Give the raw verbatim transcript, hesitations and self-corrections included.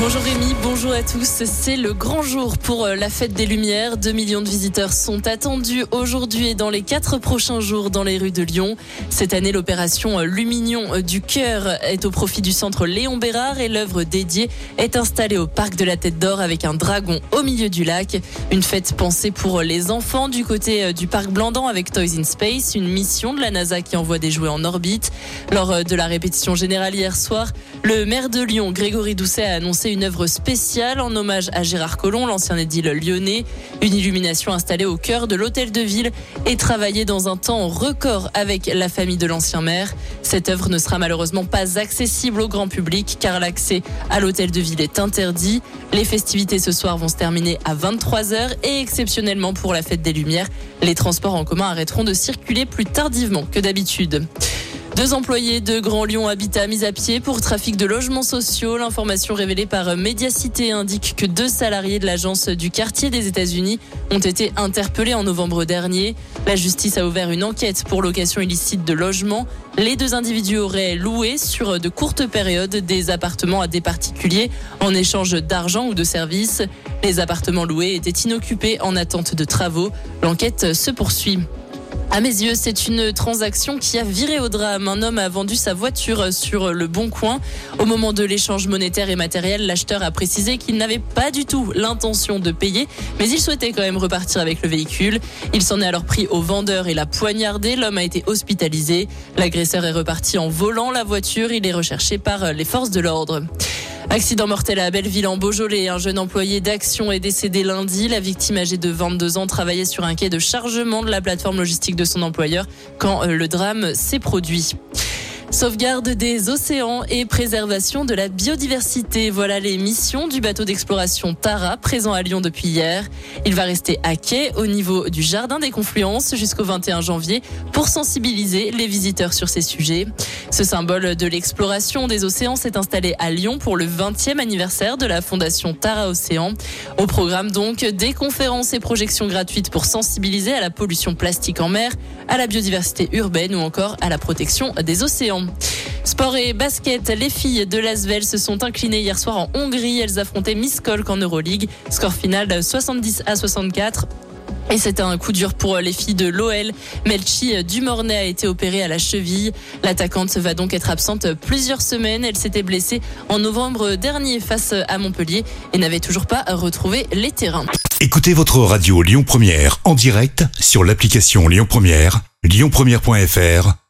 Bonjour Rémi, bonjour à tous. C'est le grand jour pour la fête des Lumières. deux millions de visiteurs sont attendus aujourd'hui et dans les quatre prochains jours dans les rues de Lyon. Cette année, l'opération Lumignon du Cœur est au profit du centre Léon Bérard et l'œuvre dédiée est installée au parc de la Tête d'Or avec un dragon au milieu du lac. Une fête pensée pour les enfants du côté du parc Blandan avec Toys in Space, une mission de la NASA qui envoie des jouets en orbite. Lors de la répétition générale hier soir, le maire de Lyon, Grégory Doucet, a annoncé une œuvre spéciale en hommage à Gérard Collomb, l'ancien édile lyonnais. Une illumination installée au cœur de l'hôtel de ville et travaillée dans un temps record avec la famille de l'ancien maire. Cette œuvre ne sera malheureusement pas accessible au grand public car l'accès à l'hôtel de ville est interdit. Les festivités ce soir vont se terminer à vingt-trois heures et exceptionnellement pour la fête des Lumières, les transports en commun arrêteront de circuler plus tardivement que d'habitude. Deux employés de Grand Lyon Habitat mis à pied pour trafic de logements sociaux. L'information révélée par Médiacité indique que deux salariés de l'agence du quartier des États-Unis ont été interpellés en novembre dernier. La justice a ouvert une enquête pour location illicite de logements. Les deux individus auraient loué sur de courtes périodes des appartements à des particuliers en échange d'argent ou de services. Les appartements loués étaient inoccupés en attente de travaux. L'enquête se poursuit. À mes yeux, c'est une transaction qui a viré au drame. Un homme a vendu sa voiture sur Le Bon Coin. Au moment de l'échange monétaire et matériel, l'acheteur a précisé qu'il n'avait pas du tout l'intention de payer, mais il souhaitait quand même repartir avec le véhicule. Il s'en est alors pris au vendeur et l'a poignardé. L'homme a été hospitalisé. L'agresseur est reparti en volant la voiture. Il est recherché par les forces de l'ordre. Accident mortel à Belleville-en-Beaujolais. Un jeune employé d'Action est décédé lundi. La victime âgée de vingt-deux ans travaillait sur un quai de chargement de la plateforme logistique de son employeur quand le drame s'est produit. Sauvegarde des océans et préservation de la biodiversité. Voilà les missions du bateau d'exploration Tara, présent à Lyon depuis hier. Il va rester à quai au niveau du Jardin des Confluences jusqu'au vingt et un janvier pour sensibiliser les visiteurs sur ces sujets. Ce symbole de l'exploration des océans s'est installé à Lyon pour le vingtième anniversaire de la Fondation Tara Océan. Au programme donc, des conférences et projections gratuites pour sensibiliser à la pollution plastique en mer, à la biodiversité urbaine ou encore à la protection des océans. Sport et basket, les filles de l'Asvel se sont inclinées hier soir en Hongrie. Elles affrontaient Miskolc en Euroleague. Score final soixante-dix à soixante-quatre. Et c'était un coup dur pour les filles de l'O L. Melchi Dumornay a été opérée à la cheville. L'attaquante va donc être absente plusieurs semaines. Elle s'était blessée en novembre dernier face à Montpellier et n'avait toujours pas retrouvé les terrains. Écoutez votre radio Lyon première en direct sur l'application Lyon première, lyon première point f r.